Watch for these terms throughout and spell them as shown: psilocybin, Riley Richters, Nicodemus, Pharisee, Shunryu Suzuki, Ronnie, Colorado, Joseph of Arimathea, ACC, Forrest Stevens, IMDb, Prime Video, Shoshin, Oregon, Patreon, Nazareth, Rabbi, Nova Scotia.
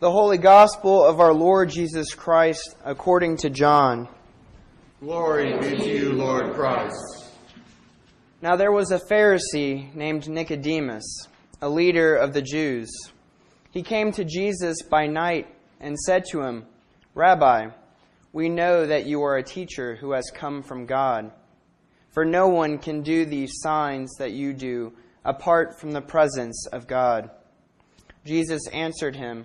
The Holy Gospel of our Lord Jesus Christ according to John. Glory be to you, Lord Christ. Now there was a Pharisee named Nicodemus, a leader of the Jews. He came to Jesus by night and said to him, "Rabbi, we know that you are a teacher who has come from God, for no one can do these signs that you do apart from the presence of God." Jesus answered him,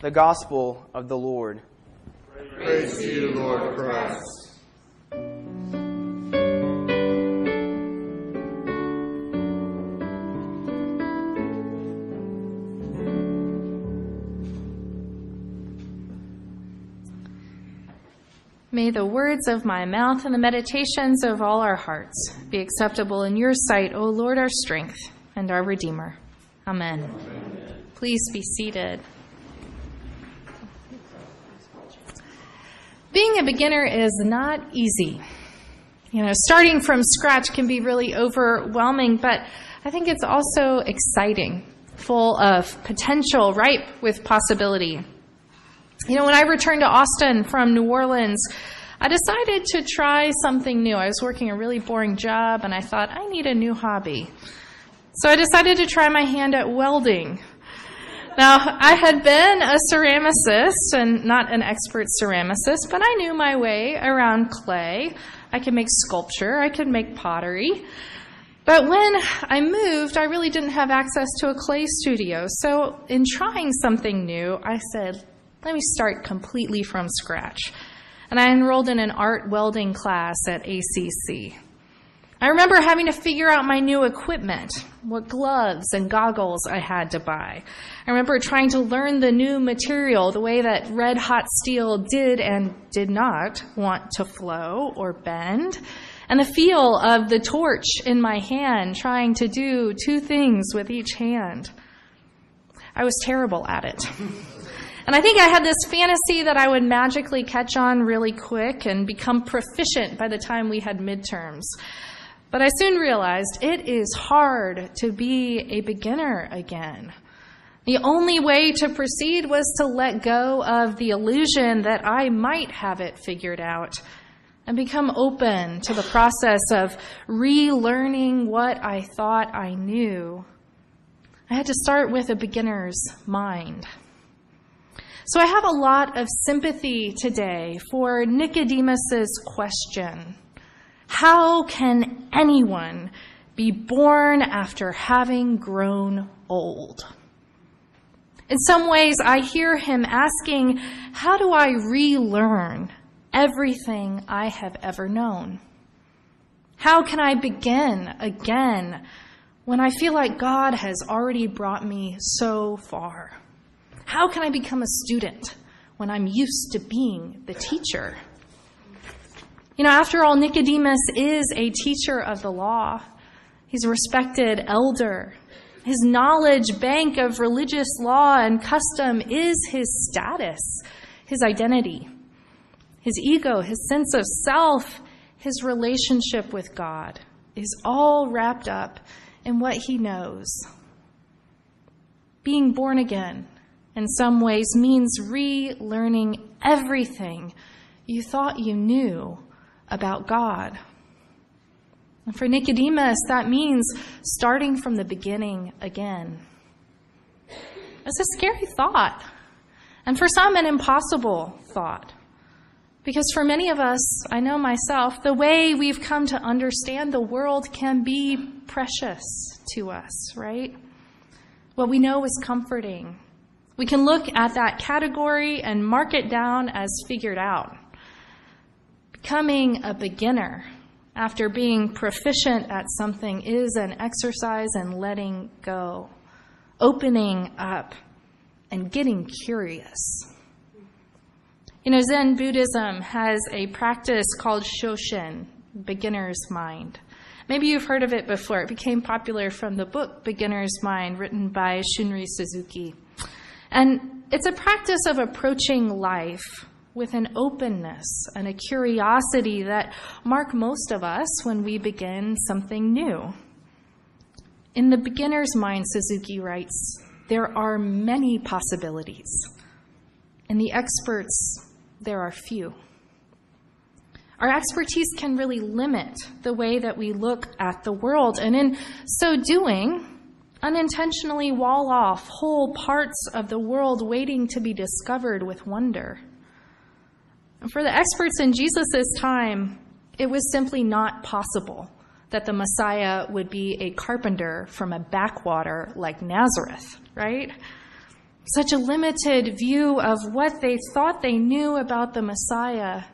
The Gospel of the Lord. Praise to you, Lord Christ. May the words of my mouth and the meditations of all our hearts be acceptable in your sight, O Lord, our strength and our Redeemer. Amen. Amen. Please be seated. Being a beginner is not easy. Starting from scratch can be really overwhelming, but I think it's also exciting, full of potential, ripe with possibility. When I returned to Austin from New Orleans, I decided to try something new. I was working a really boring job, and I thought, I need a new hobby. So I decided to try my hand at welding. Now, I had been a ceramicist, and not an expert ceramicist, but I knew my way around clay. I could make sculpture. I could make pottery. But when I moved, I really didn't have access to a clay studio. So in trying something new, I said, let me start completely from scratch. And I enrolled in an art welding class at ACC. I remember having to figure out my new equipment, what gloves and goggles I had to buy. I remember trying to learn the new material, the way that red-hot steel did and did not want to flow or bend, and the feel of the torch in my hand, trying to do two things with each hand. I was terrible at it. And I think I had this fantasy that I would magically catch on really quick and become proficient by the time we had midterms. But I soon realized it is hard to be a beginner again. The only way to proceed was to let go of the illusion that I might have it figured out and become open to the process of relearning what I thought I knew. I had to start with a beginner's mind. So I have a lot of sympathy today for Nicodemus's question. How can anyone be born after having grown old? In some ways, I hear him asking, how do I relearn everything I have ever known? How can I begin again when I feel like God has already brought me so far? How can I become a student when I'm used to being the teacher? You know, after all, Nicodemus is a teacher of the law. He's a respected elder. His knowledge bank of religious law and custom is his status, his identity, his ego, his sense of self, his relationship with God is all wrapped up in what he knows. Being born again, in some ways, means relearning everything you thought you knew about God. And for Nicodemus, that means starting from the beginning again. It's a scary thought, and for some, an impossible thought. Because for many of us, I know myself, the way we've come to understand the world can be precious to us, right? What we know is comforting. We can look at that category and mark it down as figured out. Becoming a beginner after being proficient at something is an exercise in letting go, opening up, and getting curious. You know, Zen Buddhism has a practice called Shoshin, beginner's mind. Maybe you've heard of it before. It became popular from the book Beginner's Mind, written by Shunryu Suzuki. And it's a practice of approaching life with an openness and a curiosity that mark most of us when we begin something new. In the Beginner's Mind, Suzuki writes, there are many possibilities. In the experts, there are few. Our expertise can really limit the way that we look at the world, and in so doing, unintentionally wall off whole parts of the world waiting to be discovered with wonder. And for the experts in Jesus' time, it was simply not possible that the Messiah would be a carpenter from a backwater like Nazareth, right? Such a limited view of what they thought they knew about the Messiah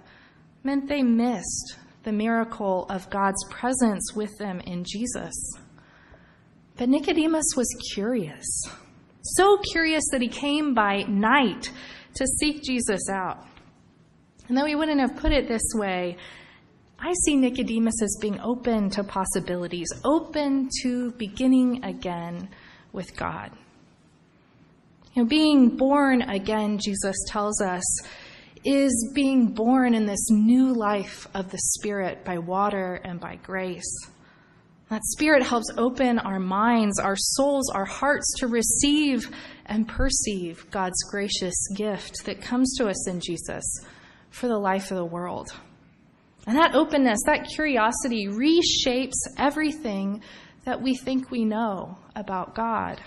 meant they missed the miracle of God's presence with them in Jesus. But Nicodemus was curious, so curious that he came by night to seek Jesus out. And though he wouldn't have put it this way, I see Nicodemus as being open to possibilities, open to beginning again with God. You know, being born again, Jesus tells us, is being born in this new life of the Spirit by water and by grace. That Spirit helps open our minds, our souls, our hearts to receive and perceive God's gracious gift that comes to us in Jesus for the life of the world. And that openness, that curiosity reshapes everything that we think we know about God.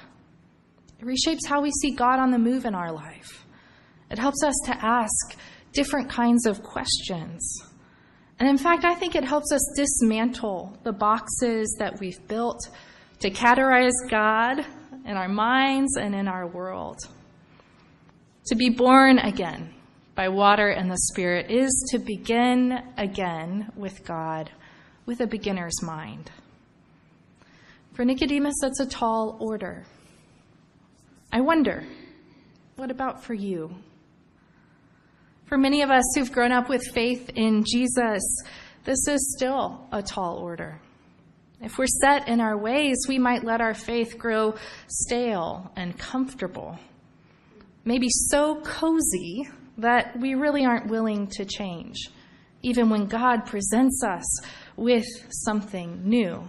It reshapes how we see God on the move in our life. It helps us to ask different kinds of questions. And in fact, I think it helps us dismantle the boxes that we've built to categorize God in our minds and in our world. To be born again by water and the Spirit is to begin again with God with a beginner's mind. For Nicodemus, that's a tall order. I wonder, what about for you? For many of us who've grown up with faith in Jesus, this is still a tall order. If we're set in our ways, we might let our faith grow stale and comfortable, maybe so cozy that we really aren't willing to change, even when God presents us with something new.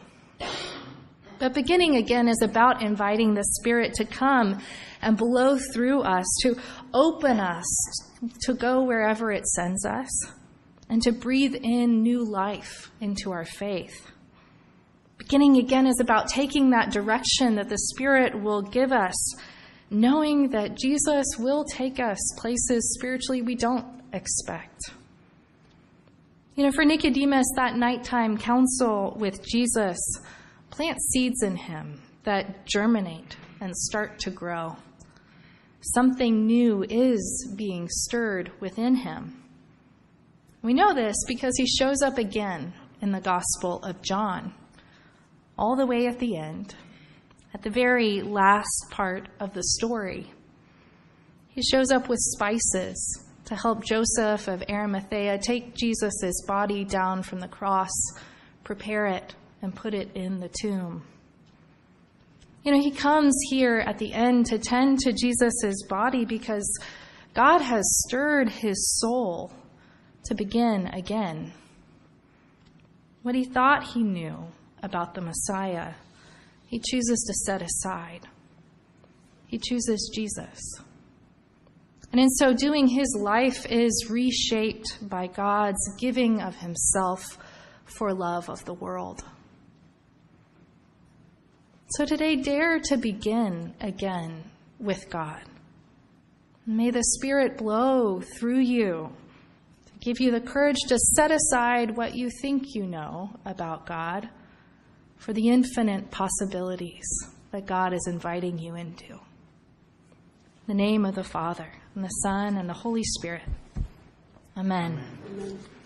But beginning again is about inviting the Spirit to come and blow through us, to open us, to go wherever it sends us, and to breathe in new life into our faith. Beginning again is about taking that direction that the Spirit will give us, knowing that Jesus will take us places spiritually we don't expect. You know, for Nicodemus, that nighttime counsel with Jesus plant seeds in him that germinate and start to grow. Something new is being stirred within him. We know this because he shows up again in the Gospel of John, all the way at the end, at the very last part of the story. He shows up with spices to help Joseph of Arimathea take Jesus' body down from the cross, prepare it, and put it in the tomb. You know, he comes here at the end to tend to Jesus' body because God has stirred his soul to begin again. What he thought he knew about the Messiah, he chooses to set aside. He chooses Jesus. And in so doing, his life is reshaped by God's giving of himself for love of the world. So today, dare to begin again with God. May the Spirit blow through you to give you the courage to set aside what you think you know about God for the infinite possibilities that God is inviting you into. In the name of the Father, and the Son, and the Holy Spirit. Amen. Amen.